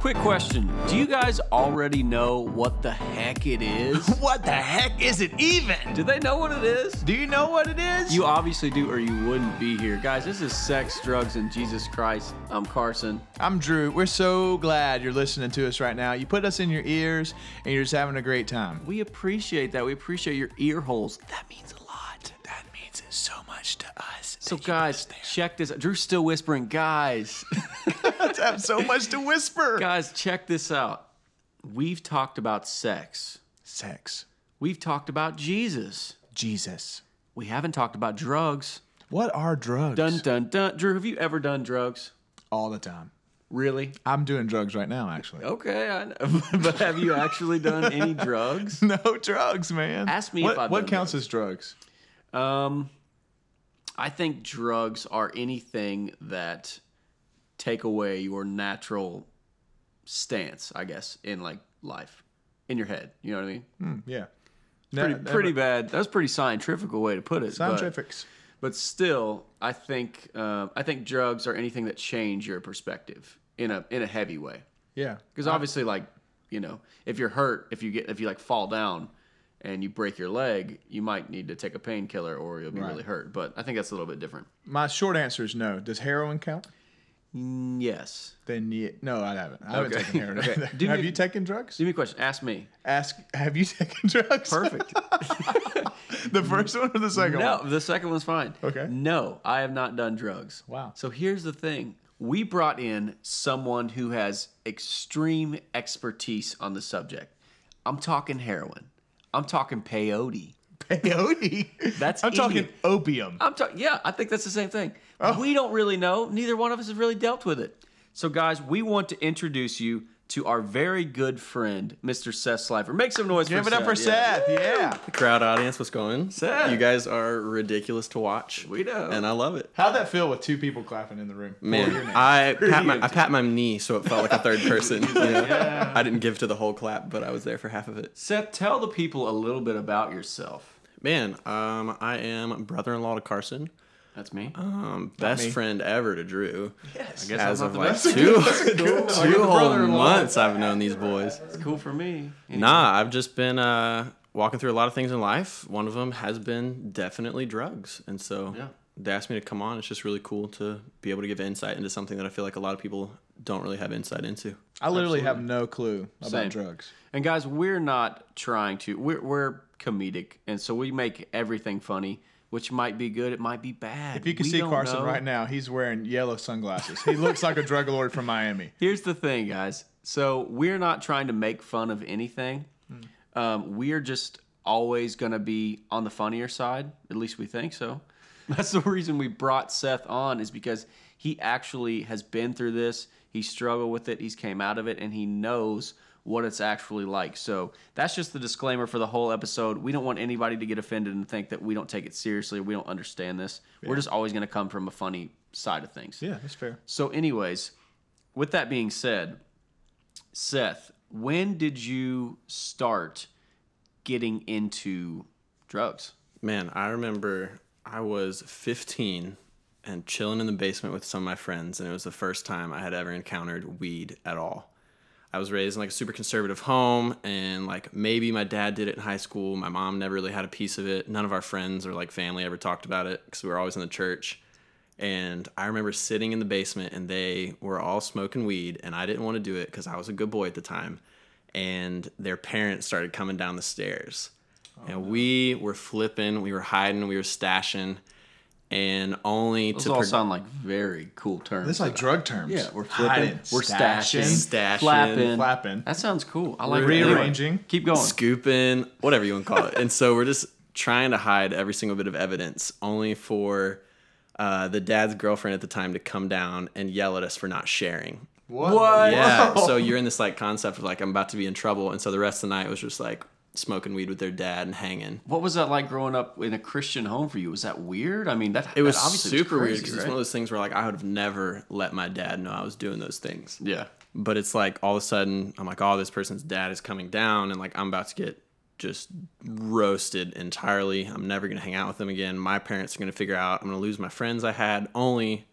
Quick question. Do you guys already know what the heck it is? What the heck is it even? Do they know what it is? Do you know what it is? You obviously do, or you wouldn't be here. Guys, this is Sex, Drugs, and Jesus Christ. I'm Carson. I'm Drew. We're so glad you're listening to us right now. You put us in your ears, and you're just having a great time. We appreciate that. We appreciate your ear holes. That means a lot. That means so much to us. So guys, check this out. Drew's still whispering, guys. Let's have so much to whisper. Guys, check this out. We've talked about sex. Sex. We've talked about Jesus. Jesus. We haven't talked about drugs. What are drugs? Dun, dun, dun. Drew, have you ever done drugs? All the time. Really? I'm doing drugs right now, actually. Okay, I know. But have you actually done any drugs? No drugs, man. Ask me if I've done What counts as drugs? I think drugs are anything that take away your natural stance, I guess, in like life, in your head. You know what I mean? Yeah. Pretty bad. That's a pretty scientific way to put it. Scientifics. But still, I think drugs are anything that change your perspective in a heavy way. Yeah. Because obviously, if you're hurt, if you fall down and you break your leg, you might need to take a painkiller or you'll be really hurt. But I think that's a little bit different. My short answer is no. Does heroin count? Yes. Then no, I haven't. I haven't taken heroin. Okay. Have you taken drugs? Give me a question. Ask me. Have you taken drugs? Perfect. The first one or the second one? No, the second one's fine. Okay. No, I have not done drugs. Wow. So here's the thing. We brought in someone who has extreme expertise on the subject. I'm talking heroin. I'm talking peyote. Peyote? I'm talking opium. Yeah, I think that's the same thing. Oh. We don't really know. Neither one of us has really dealt with it. So, guys, we want to introduce you to our very good friend, Mr. Seth Slifer. Make some noise for Seth. Give it up for Seth. Yeah. The crowd audience, what's going on? Seth. You guys are ridiculous to watch. We know. And I love it. How'd that feel with two people clapping in the room? Man, I pat my knee so it felt like a third person. You know? Yeah. I didn't give to the whole clap, but I was there for half of it. Seth, tell the people a little bit about yourself. Man, I am brother-in-law to Carson. That's me. Best friend ever to Drew. Yes. I guess as of like two whole months I've known these boys. It's cool for me. Anyway. Nah, I've just been walking through a lot of things in life. One of them has been definitely drugs. And so they asked me to come on. It's just really cool to be able to give insight into something that I feel like a lot of people don't really have insight into. I literally have no clue about drugs. And guys, we're not trying to. We're comedic. And so we make everything funny. Which might be good, it might be bad. If you can see Carson right now, he's wearing yellow sunglasses. He looks like a drug lord from Miami. Here's the thing, guys. So we're not trying to make fun of anything. We're just always going to be on the funnier side. At least we think so. That's the reason we brought Seth on is because he actually has been through this. He struggled with it. He's came out of it, and he knows what it's actually like. So that's just the disclaimer for the whole episode. We don't want anybody to get offended and think that we don't take it seriously. We don't understand this. Yeah. We're just always going to come from a funny side of things. Yeah, that's fair. So anyways, with that being said, Seth, when did you start getting into drugs? Man, I remember I was 15 and chilling in the basement with some of my friends, and it was the first time I had ever encountered weed at all. I was raised in like a super conservative home, and like maybe my dad did it in high school. My mom never really had a piece of it. None of our friends or like family ever talked about it because we were always in the church. And I remember sitting in the basement and they were all smoking weed, and I didn't want to do it because I was a good boy at the time. And their parents started coming down the stairs. We were flipping, we were hiding, we were stashing. And only those to all sound like very cool terms. It's like drug terms. Yeah, we're flipping, we're stashing, flapping. That sounds cool. I like rearranging. Anyway, keep going, scooping, whatever you want to call it. And so we're just trying to hide every single bit of evidence, only for the dad's girlfriend at the time to come down and yell at us for not sharing. What? Yeah. Whoa. So you're in this like concept of like I'm about to be in trouble, and so the rest of the night was just like smoking weed with their dad and hanging. What was that like growing up in a Christian home for you? Was that weird? I mean, that was obviously super weird because it's one of those things where like I would have never let my dad know I was doing those things. Yeah. But it's like all of a sudden I'm like, oh, this person's dad is coming down and like I'm about to get just roasted entirely. I'm never going to hang out with them again. My parents are going to figure out I'm going to lose my friends I had only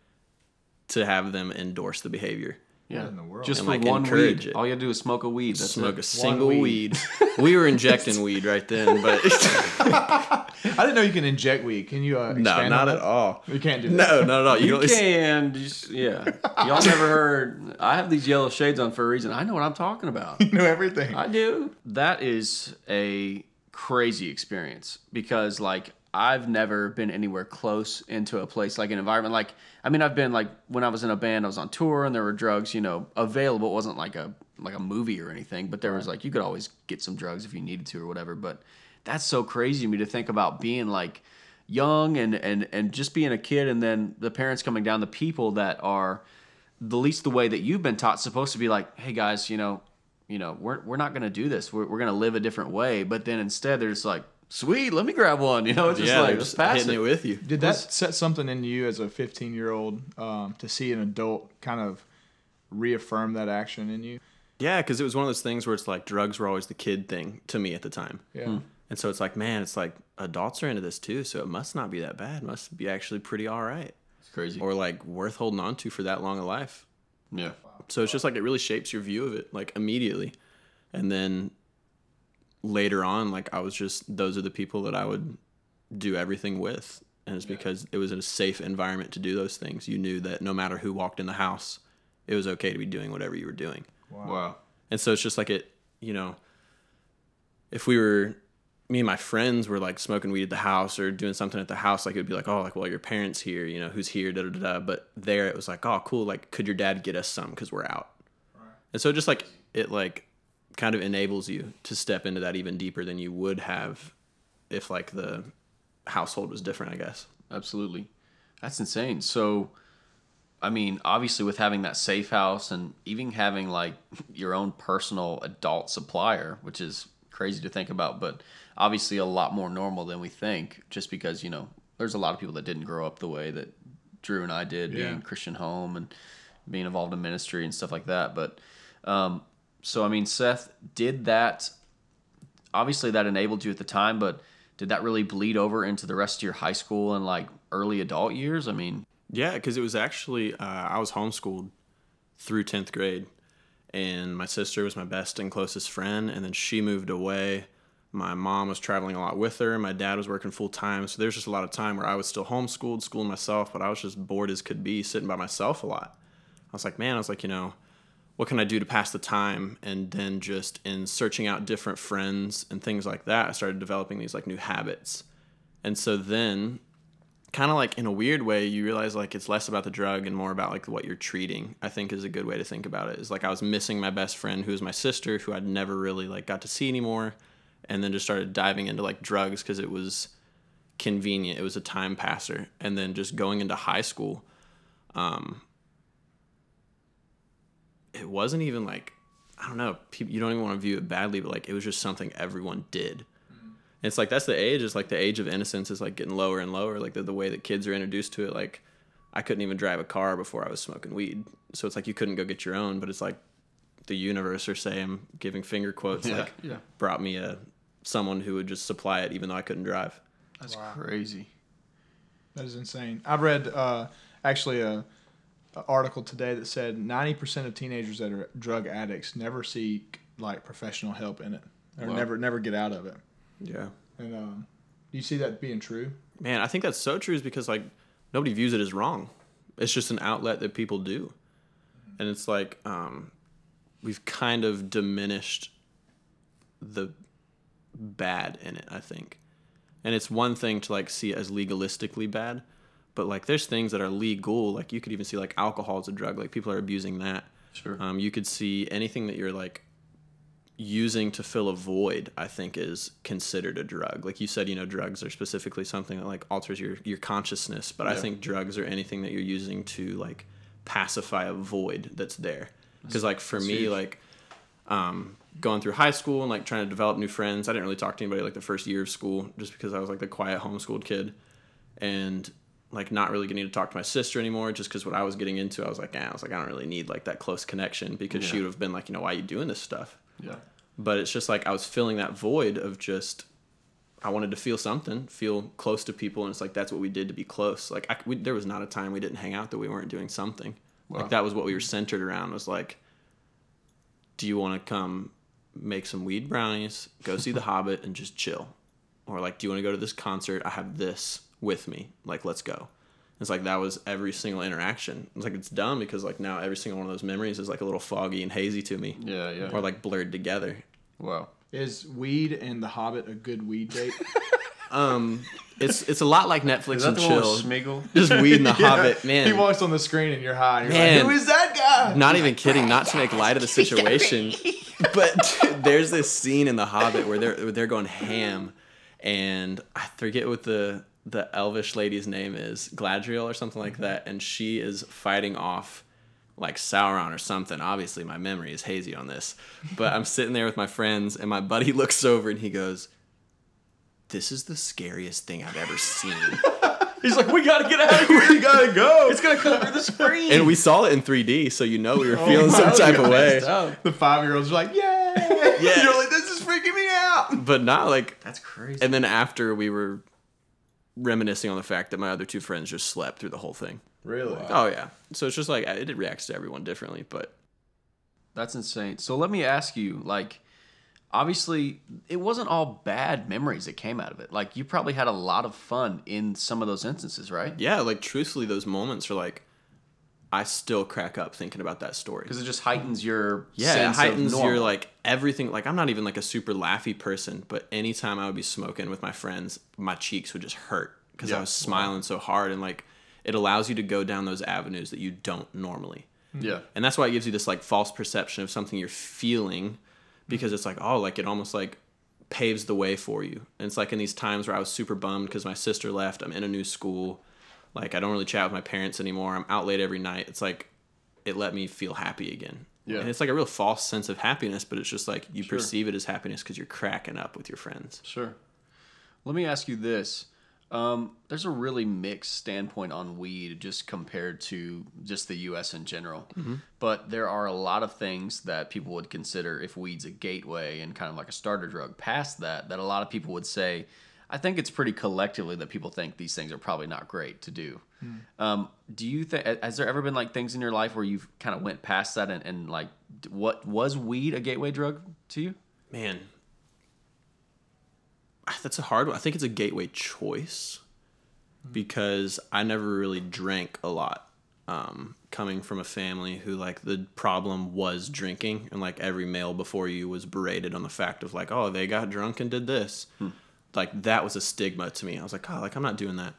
to have them endorse the behavior. Yeah, in the world. Just and, for like, one weed. It. All you have to do is smoke a weed. That's smoke it. A single weed. We were injecting weed right then, but I didn't know you can inject weed. Can you? No, not at all. You can't do that. No, not at all. You can. Just, yeah, y'all never heard. I have these yellow shades on for a reason. I know what I'm talking about. You know everything. I do. That is a crazy experience because, like, I've never been anywhere close into a place, like an environment. Like, I mean, I've been like, when I was in a band, I was on tour and there were drugs, you know, available. It wasn't like a movie or anything, but there was like, you could always get some drugs if you needed to or whatever. But that's so crazy to me to think about being like young and just being a kid. And then the parents coming down, the people that are the least the way that you've been taught, supposed to be like, hey guys, you know, we're not going to do this. We're going to live a different way. But then instead they're just like, sweet, let me grab one. You know, it's just just passing it with you. Did that set something into you as a 15-year-old to see an adult kind of reaffirm that action in you? Yeah, because it was one of those things where it's like drugs were always the kid thing to me at the time. Yeah, and so it's like, man, it's like adults are into this too, so it must not be that bad. It must be actually pretty all right. It's crazy, or like worth holding on to for that long a life. Yeah. So it's just like it really shapes your view of it, like immediately, and then. Later on, like I was just, those are the people that I would do everything with. And it's because it was a safe environment to do those things. You knew that no matter who walked in the house, it was okay to be doing whatever you were doing. Wow. And so it's just like it, you know, if we were, me and my friends were like smoking weed at the house or doing something at the house, like it would be like, oh, like, well, your parents here, you know, who's here, da da da. But there it was like, oh, cool. Like, could your dad get us some? Because we're out. Right. And so just like, it like, kind of enables you to step into that even deeper than you would have if like the household was different, I guess. Absolutely. That's insane. So, I mean, obviously with having that safe house and even having like your own personal adult supplier, which is crazy to think about, but obviously a lot more normal than we think just because, you know, there's a lot of people that didn't grow up the way that Drew and I did, being in a Christian home and being involved in ministry and stuff like that. But, so, I mean, Seth, did that, obviously that enabled you at the time, but did that really bleed over into the rest of your high school and like early adult years? I mean. Yeah, because it was actually, I was homeschooled through 10th grade and my sister was my best and closest friend. And then she moved away. My mom was traveling a lot with her. My dad was working full time. So there's just a lot of time where I was still homeschooled, schooling myself, but I was just bored as could be sitting by myself a lot. I was like, you know, what can I do to pass the time? And then just in searching out different friends and things like that, I started developing these like new habits. And so then kind of like in a weird way, you realize like it's less about the drug and more about like what you're treating, I think is a good way to think about it. Is like I was missing my best friend who was my sister who I'd never really like got to see anymore. And then just started diving into like drugs because it was convenient. It was a time passer. And then just going into high school, it wasn't even like, I don't know, you don't even want to view it badly, but like it was just something everyone did. Mm-hmm. And it's like, that's the age. It's like the age of innocence is like getting lower and lower. Like the way that kids are introduced to it, like I couldn't even drive a car before I was smoking weed. So it's like you couldn't go get your own, but it's like the universe, or say I'm giving finger quotes, brought me someone who would just supply it even though I couldn't drive. That's crazy. That is insane. I read actually a article today that said 90% of teenagers that are drug addicts never seek like professional help in it or never get out of it. Yeah. And do you see that being true? Man, I think that's so true is because like nobody views it as wrong. It's just an outlet that people do. And it's like we've kind of diminished the bad in it, I think. And it's one thing to like see it as legalistically bad. But, like, there's things that are legal. Like, you could even see, like, alcohol is a drug. Like, people are abusing that. Sure. You could see anything that you're, like, using to fill a void, I think, is considered a drug. Like you said, you know, drugs are specifically something that, like, alters your consciousness. But I think drugs are anything that you're using to, like, pacify a void that's there. Because, like, for me, huge. Like, going through high school and, like, trying to develop new friends, I didn't really talk to anybody, like, the first year of school just because I was, like, the quiet homeschooled kid. And like not really getting to talk to my sister anymore just because what I was getting into, I was like, I don't really need like that close connection because she would have been like, you know, why are you doing this stuff? Yeah. But it's just like I was filling that void of just, I wanted to feel something, feel close to people. And it's like, that's what we did to be close. Like there was not a time we didn't hang out that we weren't doing something. Wow. Like that was what we were centered around, was like, do you want to come make some weed brownies, go see The Hobbit and just chill? Or like, do you want to go to this concert? I have this with me. Like, let's go. It's like that was every single interaction. It's like, it's dumb because like now every single one of those memories is like a little foggy and hazy to me. Yeah, yeah. Or like blurred together. Wow. Is weed and The Hobbit a good weed date? It's a lot like Netflix is that and the chill. One with just weed and The Hobbit, man. He walks on the screen and you're high. And you're like, who is that guy? Not even kidding. Not to make light of the situation, but dude, there's this scene in The Hobbit where they're going ham, and I forget what the elvish lady's name is, Gladriel or something like that, and she is fighting off like Sauron or something. Obviously my memory is hazy on this, but I'm sitting there with my friends and my buddy looks over and he goes, this is the scariest thing I've ever seen. He's like, we gotta get out of here, we gotta go, it's gonna cover the screen. And we saw it in 3D, so you know we were feeling some type of way. The 5-year-olds were like, yay. Yeah. You're like, this is freaking me out. But not like, that's crazy. And then after, we were reminiscing on the fact that my other two friends just slept through the whole thing. Really? Wow. Oh yeah. So it's just like it reacts to everyone differently, but that's insane. So let me ask you, like, obviously it wasn't all bad memories that came out of it. Like, you probably had a lot of fun in some of those instances, right? Yeah, like truthfully those moments are like, I still crack up thinking about that story. Because it just heightens your sense of normal. Yeah, it heightens your, like, everything. Like, I'm not even, like, a super laughy person, but anytime I would be smoking with my friends, my cheeks would just hurt because I was smiling so hard. And, like, it allows you to go down those avenues that you don't normally. Yeah. And that's why it gives you this, like, false perception of something you're feeling, because it's like, oh, like, it almost, like, paves the way for you. And it's like in these times where I was super bummed because my sister left, I'm in a new school, like, I don't really chat with my parents anymore, I'm out late every night. It's like, it let me feel happy again. Yeah. And it's like a real false sense of happiness, but it's just like, you perceive it as happiness because you're cracking up with your friends. Sure. Let me ask you this. There's a really mixed standpoint on weed just compared to just the U.S. in general. Mm-hmm. But there are a lot of things that people would consider, if weed's a gateway and kind of like a starter drug past that, that a lot of people would say, I think it's pretty collectively that people think these things are probably not great to do. Mm. Do you think, has there ever been like things in your life where you've kind of went past that and like, what was weed a gateway drug to you? Man, that's a hard one. I think it's a gateway choice because I never really drank a lot. Coming from a family who, like, the problem was drinking, and like every male before you was berated on the fact of like, oh, they got drunk and did this. Hmm. Like, that was a stigma to me. I was like, oh, like, I'm not doing that.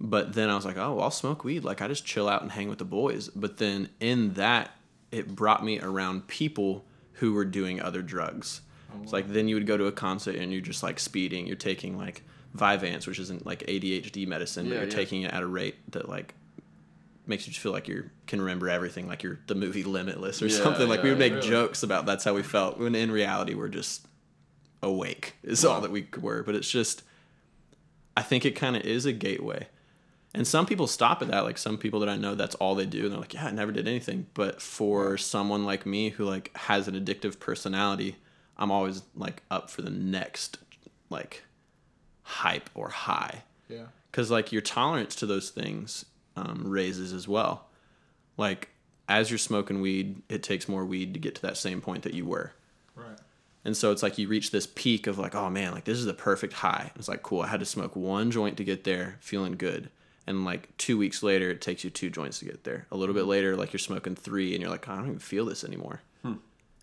But then I was like, oh, well, I'll smoke weed. Like, I just chill out and hang with the boys. But then in that, it brought me around people who were doing other drugs. Oh, it's like, then you would go to a concert and you're just, like, speeding. You're taking, like, Vyvanse, which isn't, like, ADHD medicine, but you're taking it at a rate that, like, makes you feel like you can remember everything, like you're the movie Limitless or something. Like, we would make jokes about that's how we felt, when in reality we're just awake is all that we were. But it's just, I think it kind of is a gateway, and some people stop at that. Like, some people that I know, that's all they do, and they're like, yeah, I never did anything. But for someone like me who, like, has an addictive personality, I'm always, like, up for the next, like, hype or high. Yeah, because, like, your tolerance to those things raises as well. Like, as you're smoking weed, it takes more weed to get to that same point that you were. Right. And so it's like you reach this peak of like, oh man, like, this is the perfect high. It's like, cool, I had to smoke one joint to get there, feeling good. And like 2 weeks later, it takes you 2 joints to get there. A little bit later, like, you're smoking 3 and you're like, oh, I don't even feel this anymore. And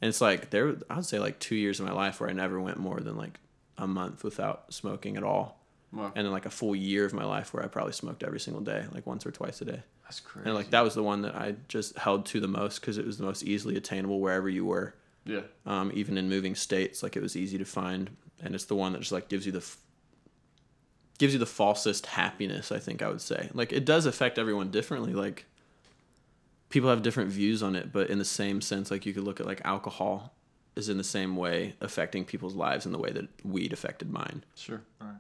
it's like, there, I would say like 2 years of my life where I never went more than like a month without smoking at all. Wow. And then like a full year of my life where I probably smoked every single day, like once or twice a day. That's crazy. And like, that was the one that I just held to the most because it was the most easily attainable wherever you were. Yeah. Even in moving states, like, it was easy to find, and it's the one that just like gives you the falsest happiness, I think I would say. Like, it does affect everyone differently. Like, people have different views on it, but in the same sense, like, you could look at like alcohol is in the same way affecting people's lives in the way that weed affected mine. Sure. All right.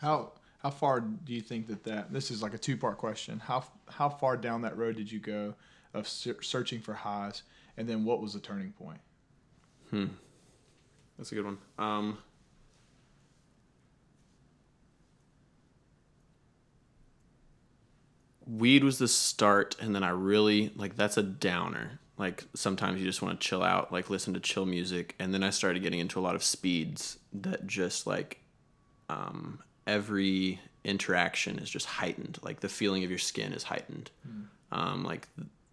How far do you think that this is like a 2-part question? How far down that road did you go of searching for highs, and then what was the turning point? That's a good one. Weed was the start, and then I really, like, that's a downer. Like, sometimes you just want to chill out, like, listen to chill music. And then I started getting into a lot of speeds that just, like, every interaction is just heightened. Like, the feeling of your skin is heightened. Mm. Like,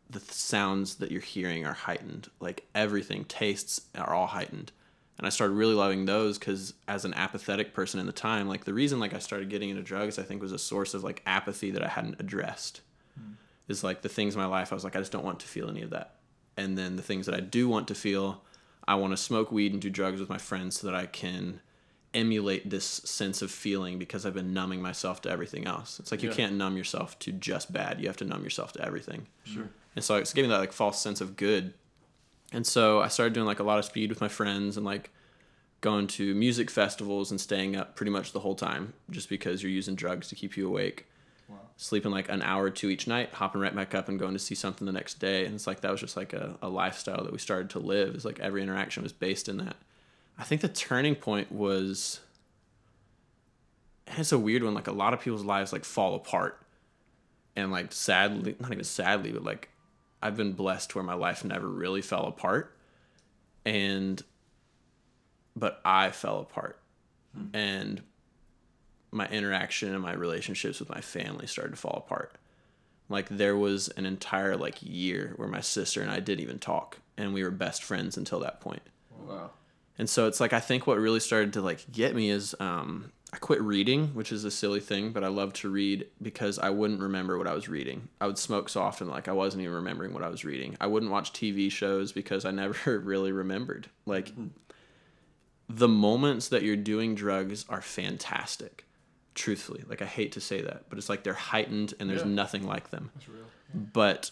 the sounds that you're hearing are heightened. Like, everything, tastes are all heightened. And I started really loving those because as an apathetic person in the time, like, the reason, like, I started getting into drugs, I think, was a source of, like, apathy that I hadn't addressed. Mm. Is, like, the things in my life, I was like, I just don't want to feel any of that. And then the things that I do want to feel, I want to smoke weed and do drugs with my friends so that I can emulate this sense of feeling because I've been numbing myself to everything else. It's like, you can't numb yourself to just bad. You have to numb yourself to everything. Sure. And so it's giving that, like, false sense of good. And so I started doing, like, a lot of speed with my friends and, like, going to music festivals and staying up pretty much the whole time just because you're using drugs to keep you awake. Wow. Sleeping like an hour or two each night, hopping right back up and going to see something the next day. And it's like, that was just like a lifestyle that we started to live. It's like every interaction was based in that. I think the turning point was, and it's a weird one, like a lot of people's lives like fall apart. And like sadly, not even sadly, but like I've been blessed where my life never really fell apart. But I fell apart. Hmm. And my interaction and my relationships with my family started to fall apart. Like there was an entire like year where my sister and I didn't even talk and we were best friends until that point. Wow. And so it's like, I think what really started to like get me is, I quit reading, which is a silly thing, but I love to read because I wouldn't remember what I was reading. I would smoke so often, like I wasn't even remembering what I was reading. I wouldn't watch TV shows because I never really remembered. Like the moments that you're doing drugs are fantastic. Truthfully, like I hate to say that, but it's like they're heightened and there's nothing like them. That's real. Yeah. But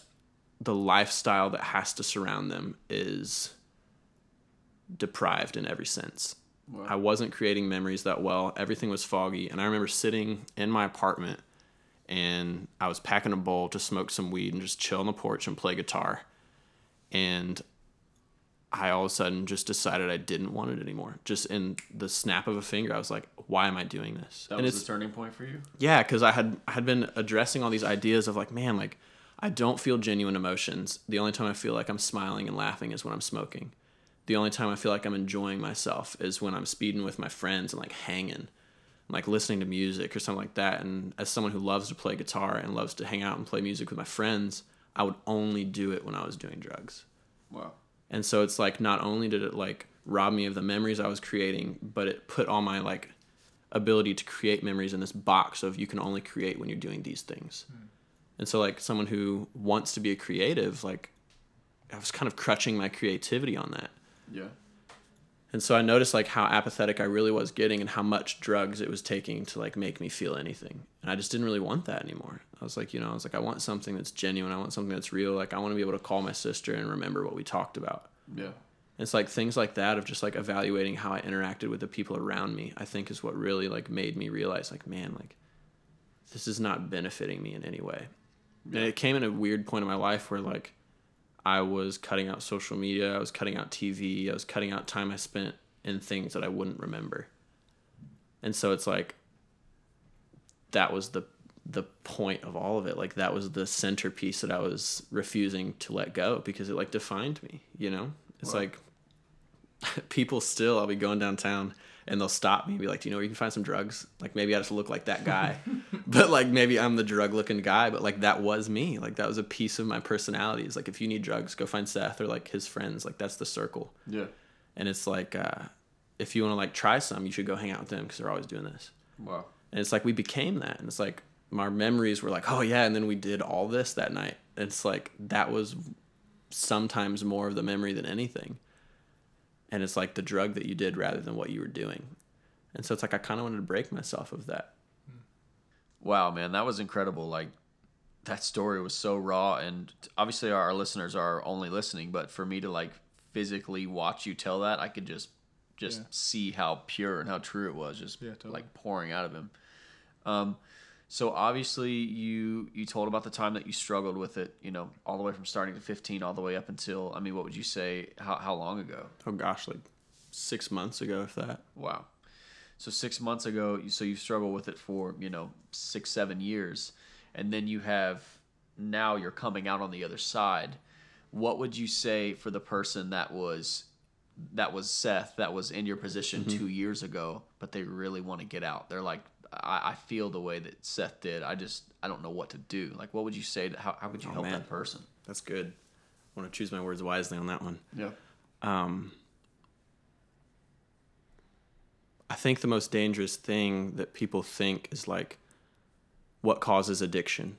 the lifestyle that has to surround them is deprived in every sense. Wow. I wasn't creating memories that well. Everything was foggy. And I remember sitting in my apartment and I was packing a bowl to smoke some weed and just chill on the porch and play guitar. And I all of a sudden just decided I didn't want it anymore. Just in the snap of a finger, I was like, why am I doing this? That was the turning point for you? Yeah, because I had been addressing all these ideas of like, man, like I don't feel genuine emotions. The only time I feel like I'm smiling and laughing is when I'm smoking. The only time I feel like I'm enjoying myself is when I'm speeding with my friends and like hanging, and, like listening to music or something like that. And as someone who loves to play guitar and loves to hang out and play music with my friends, I would only do it when I was doing drugs. Wow. And so it's like, not only did it like rob me of the memories I was creating, but it put all my like ability to create memories in this box of you can only create when you're doing these things. Mm. And so like someone who wants to be a creative, like I was kind of crutching my creativity on that. Yeah. And so I noticed like how apathetic I really was getting and how much drugs it was taking to like make me feel anything. And I just didn't really want that anymore. I was like, you know, I want something that's genuine. I want something that's real. Like I want to be able to call my sister and remember what we talked about. Yeah. And it's like things like that of just like evaluating how I interacted with the people around me, I think is what really like made me realize like, man, like this is not benefiting me in any way. Yeah. And it came in a weird point in my life where like, I was cutting out social media, I was cutting out TV, I was cutting out time I spent in things that I wouldn't remember. And so it's like, that was the point of all of it. Like that was the centerpiece that I was refusing to let go because it like defined me, you know? It's wow. Like, people still, I'll be going downtown and they'll stop me and be like, do you know where you can find some drugs? Like maybe I just look like that guy, but like maybe I'm the drug looking guy, but like that was me. Like that was a piece of my personality. It's like, if you need drugs, go find Seth or like his friends. Like that's the circle. Yeah. And it's like, if you want to like try some, you should go hang out with them because they're always doing this. Wow. And it's like, we became that. And it's like, my memories were like, oh yeah. And then we did all this that night. It's like, that was sometimes more of the memory than anything. And it's like the drug that you did rather than what you were doing. And so it's like I kind of wanted to break myself of that. Wow, man, that was incredible. Like that story was so raw. And obviously our listeners are only listening. But for me to like physically watch you tell that, I could just see how pure and how true it was. Just totally. Like pouring out of him. So obviously you told about the time that you struggled with it, you know, all the way from starting to 15 all the way up until, I mean, what would you say, how long ago? Oh gosh, like 6 months ago, if that. Wow. So 6 months ago, so you struggled with it for, 6-7 years, and then you have, now you're coming out on the other side. What would you say for the person that was Seth, that was in your position 2 years ago, but they really want to get out? They're like, I feel the way that Seth did. I don't know what to do. Like, what would you say? How would you help that person? That's good. I want to choose my words wisely on that one. Yeah. I think the most dangerous thing that people think is like, what causes addiction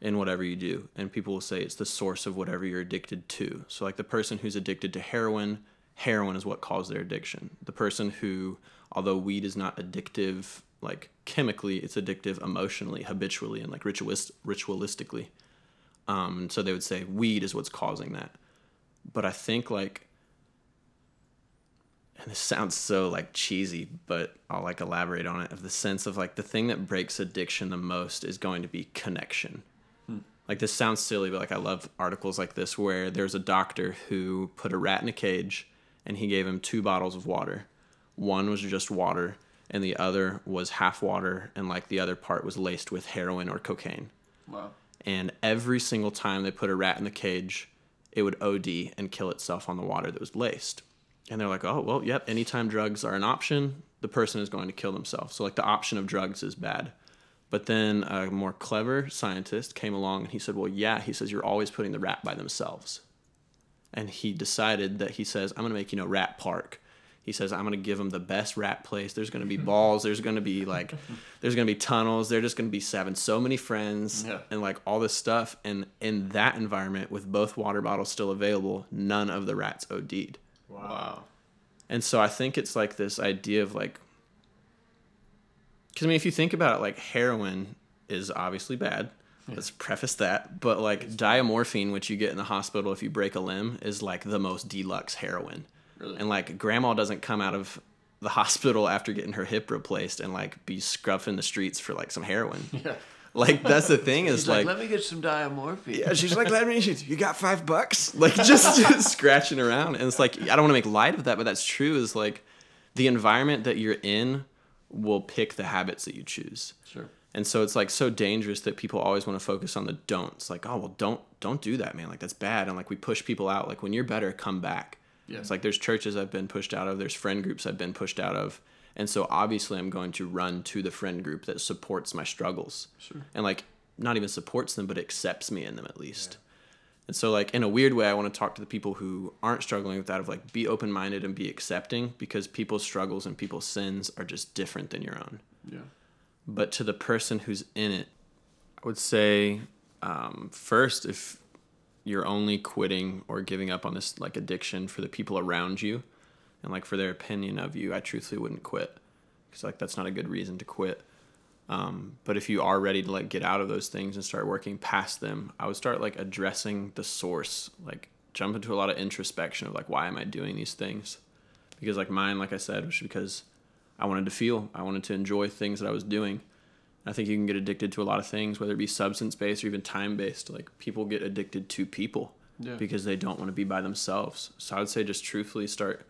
in whatever you do? And people will say it's the source of whatever you're addicted to. So like the person who's addicted to heroin is what caused their addiction. The person who, although weed is not addictive, like chemically, it's addictive emotionally, habitually, and like ritualistically. So they would say weed is what's causing that. But I think like, and this sounds so like cheesy, but I'll like elaborate on it, of the sense of like the thing that breaks addiction the most is going to be connection. Like this sounds silly, but like I love articles like this where there's a doctor who put a rat in a cage and he gave him 2 bottles of water. One was just water and the other was half water, and like the other part was laced with heroin or cocaine. Wow. And every single time they put a rat in the cage, it would OD and kill itself on the water that was laced. And they're like, oh, well, yep, anytime drugs are an option, the person is going to kill themselves. So like the option of drugs is bad. But then a more clever scientist came along and he said, well, yeah, he says, you're always putting the rat by themselves. And he decided that he says, I'm going to make, rat park. He says, I'm going to give them the best rat place. There's going to be balls. There's going to be like, there's going to be tunnels. They're just going to be having so many friends and like all this stuff. And in that environment with both water bottles still available, none of the rats OD'd. Wow. And so I think it's like this idea of like, because, I mean, if you think about it, like, heroin is obviously bad. Yeah. Let's preface that. But, like, diamorphine, which you get in the hospital if you break a limb, is, like, the most deluxe heroin. Really? And, like, grandma doesn't come out of the hospital after getting her hip replaced and, like, be scruffing the streets for, like, some heroin. Yeah. Like, that's the thing is, like... let me get some diamorphine. Yeah, she's like, you got $5? Like, just scratching around. And it's like, I don't want to make light of that, but that's true, is, like, the environment that you're in will pick the habits that you choose. Sure. And so it's like so dangerous that people always want to focus on the don'ts. Like, oh, well, don't do that, man. Like, that's bad. And like, we push people out. Like, when you're better, come back. Yeah. It's like there's churches I've been pushed out of. There's friend groups I've been pushed out of. And so obviously I'm going to run to the friend group that supports my struggles. Sure. And like not even supports them, but accepts me in them at least. Yeah. And so like in a weird way, I want to talk to the people who aren't struggling with that, of like be open-minded and be accepting, because people's struggles and people's sins are just different than your own. Yeah. But to the person who's in it, I would say first, if you're only quitting or giving up on this like addiction for the people around you and like for their opinion of you, I truthfully wouldn't quit, because like that's not a good reason to quit. But if you are ready to like get out of those things and start working past them, I would start like addressing the source, like jump into a lot of introspection of like, why am I doing these things? Because like mine, like I said, was because I wanted to enjoy things that I was doing. And I think you can get addicted to a lot of things, whether it be substance-based or even time-based. Like people get addicted to people because they don't want to be by themselves. So I would say just truthfully start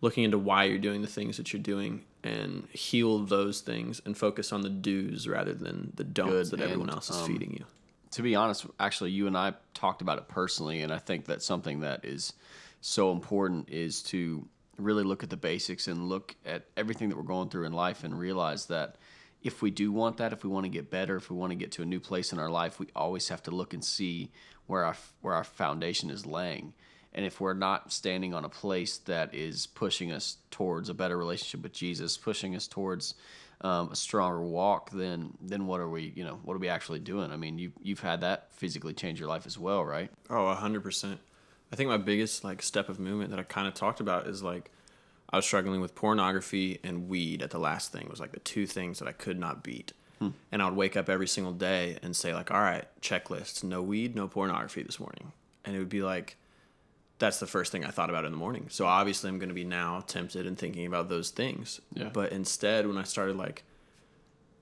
looking into why you're doing the things that you're doing and heal those things and focus on the do's rather than the don'ts that everyone else is feeding you. To be honest, actually, you and I talked about it personally, and I think that's something that is so important, is to really look at the basics and look at everything that we're going through in life and realize that if we do want that, if we want to get better, if we want to get to a new place in our life, we always have to look and see where our foundation is laying. And if we're not standing on a place that is pushing us towards a better relationship with Jesus, pushing us towards a stronger walk, then what are we, what are we actually doing? I mean, you've had that physically change your life as well, right? Oh, 100%. I think my biggest like step of movement that I kind of talked about is like I was struggling with pornography and weed at the last thing. It was like the two things that I could not beat. And I would wake up every single day and say like, all right, checklists, no weed, no pornography this morning. And it would be like, that's the first thing I thought about in the morning. So obviously I'm going to be now tempted and thinking about those things. Yeah. But instead, when I started like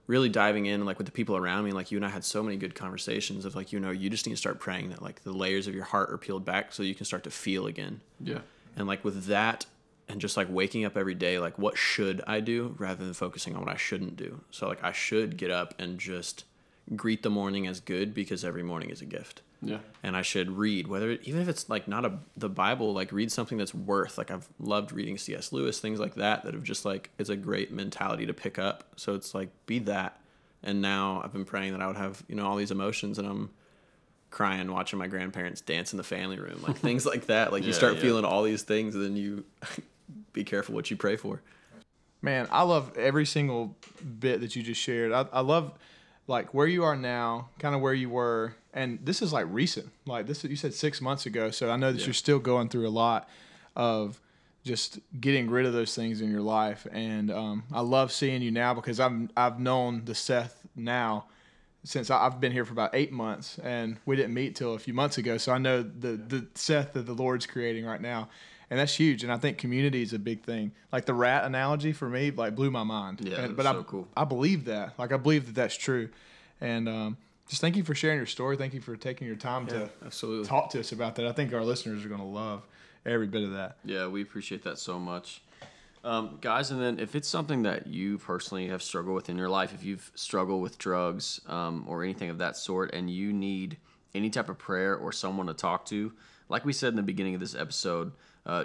really diving in, like with the people around me, like you and I had so many good conversations of like, you just need to start praying that like the layers of your heart are peeled back so you can start to feel again. Yeah. And like with that, and just like waking up every day, like what should I do rather than focusing on what I shouldn't do. So like I should get up and just greet the morning as good because every morning is a gift. Yeah. And I should read, whether even if it's like not the Bible, like read something that's worth, like I've loved reading C.S. Lewis, things like that have just like, it's a great mentality to pick up. So it's like, be that. And now I've been praying that I would have, you know, all these emotions, and I'm crying, watching my grandparents dance in the family room, like things like that. Like you start feeling all these things, and then you be careful what you pray for. Man, I love every single bit that you just shared. I love like where you are now, kind of where you were. And this is like recent, like this, you said 6 months ago. So I know that you're still going through a lot of just getting rid of those things in your life. And I love seeing you now, because I've known the Seth now since I've been here for about 8 months, and we didn't meet till a few months ago. So I know the Seth that the Lord's creating right now. And that's huge. And I think community is a big thing. Like the rat analogy for me, like blew my mind. Yeah, but so cool. I believe that. Like I believe that that's true. And just thank you for sharing your story. Thank you for taking your time to talk to us about that. I think our listeners are going to love every bit of that. Yeah, we appreciate that so much. Guys, and then if it's something that you personally have struggled with in your life, if you've struggled with drugs or anything of that sort, and you need any type of prayer or someone to talk to, like we said in the beginning of this episode,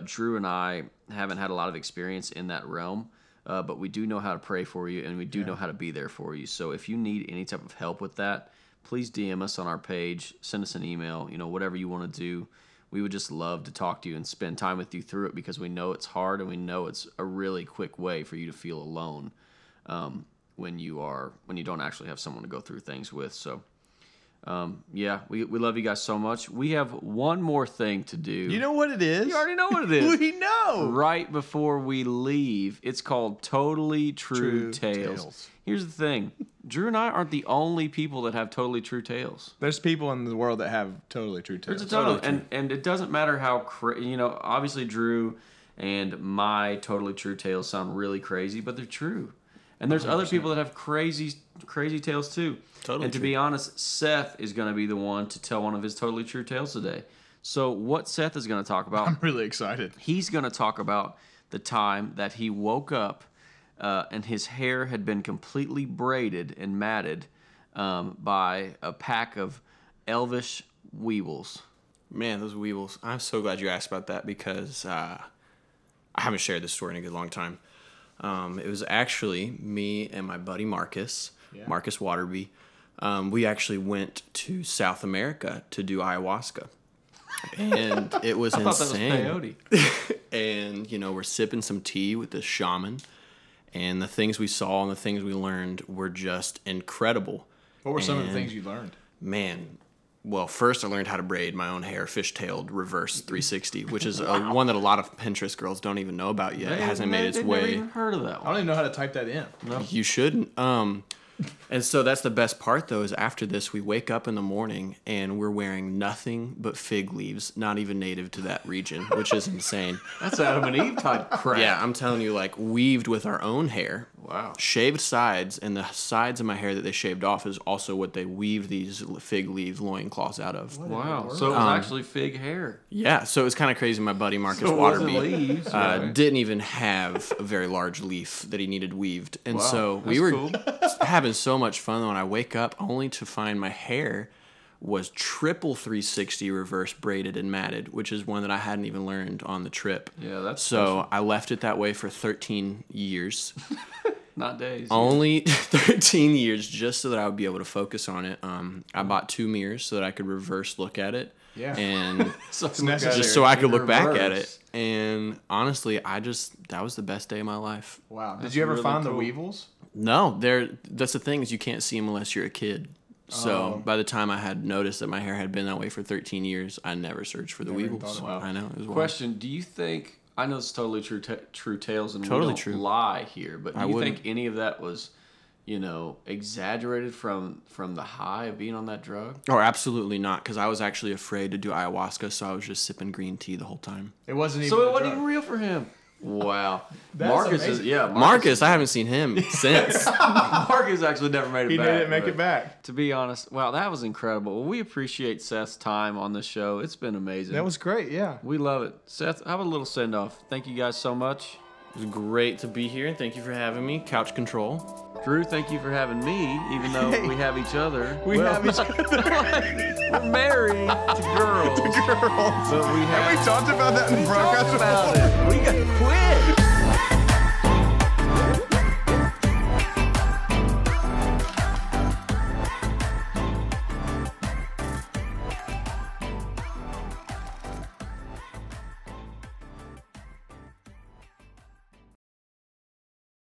Drew and I haven't had a lot of experience in that realm, but we do know how to pray for you, and we do know how to be there for you. So if you need any type of help with that, please DM us on our page, send us an email, you know, whatever you want to do. We would just love to talk to you and spend time with you through it, because we know it's hard, and we know it's a really quick way for you to feel alone when you don't actually have someone to go through things with. So we love you guys so much. We have one more thing to do. You know what it is? You already know what it is. We know. Right before we leave, it's called Totally True Tales. Here's the thing. Drew and I aren't the only people that have totally true tales. There's people in the world that have totally true tales. There's a total, and it doesn't matter how you know, obviously Drew and my totally true tales sound really crazy, but they're true. And there's 100%. Other people that have crazy tales too. Totally and to true. Be honest, Seth is going to be the one to tell one of his totally true tales today. So what Seth is going to talk about... I'm really excited. He's going to talk about the time that he woke up and his hair had been completely braided and matted by a pack of elvish weevils. Man, those weevils. I'm so glad you asked about that, because I haven't shared this story in a good long time. It was actually me and my buddy Marcus Waterby. We actually went to South America to do ayahuasca, and it was insane. I thought that was peyote. And you know, we're sipping some tea with this shaman, and the things we saw and the things we learned were just incredible. What were some of the things you learned? Man, well, first I learned how to braid my own hair, fishtailed, reverse 360, which is one that a lot of Pinterest girls don't even know about yet. It hasn't made its way. I've never even heard of that one. I don't even know how to type that in. No. You shouldn't. And so that's the best part, though, is after this, we wake up in the morning and we're wearing nothing but fig leaves, not even native to that region, which is insane. That's Adam and Eve type crap. Yeah, I'm telling you, like, weaved with our own hair. Wow. Shaved sides, and the sides of my hair that they shaved off is also what they weaved these fig leaf loincloths out of. Wow. So it was actually fig hair. Yeah, so it was kind of crazy. My buddy Marcus Waterby didn't even have a very large leaf that he needed weaved. And so we were having so much fun when I wake up only to find my hair was triple 360 reverse braided and matted, which is one that I hadn't even learned on the trip. Yeah, that's so awesome. I left it that way for 13 years. Not days. Only 13 years just so that I would be able to focus on it. I bought 2 mirrors so that I could reverse look at it. Yeah. And so just so I could look back at it. And honestly, that was the best day of my life. Wow. Did you ever find the weevils? No, that's the thing, is you can't see them unless you're a kid. So by the time I had noticed that my hair had been that way for 13 years, I never searched for the weevils. Wow. I know. It was question, wild. Do you think, I know it's totally true tales and totally we don't lie here, but do you think any of that was, you know, exaggerated from the high of being on that drug? Oh, absolutely not, because I was actually afraid to do ayahuasca, so I was just sipping green tea the whole time. It wasn't even real for him. Wow. That's Marcus amazing. Marcus, I haven't seen him since. Marcus actually never made it back. He didn't make it back. To be honest, wow, that was incredible. Well, we appreciate Seth's time on the show. It's been amazing. That was great, yeah. We love it. Seth, have a little send-off. Thank you guys so much. It was great to be here, and thank you for having me. Couch Control. Drew, thank you for having me, even though we have each other. We have each other. We're married to girls. But we have we talked about that in the broadcast. We got to quit.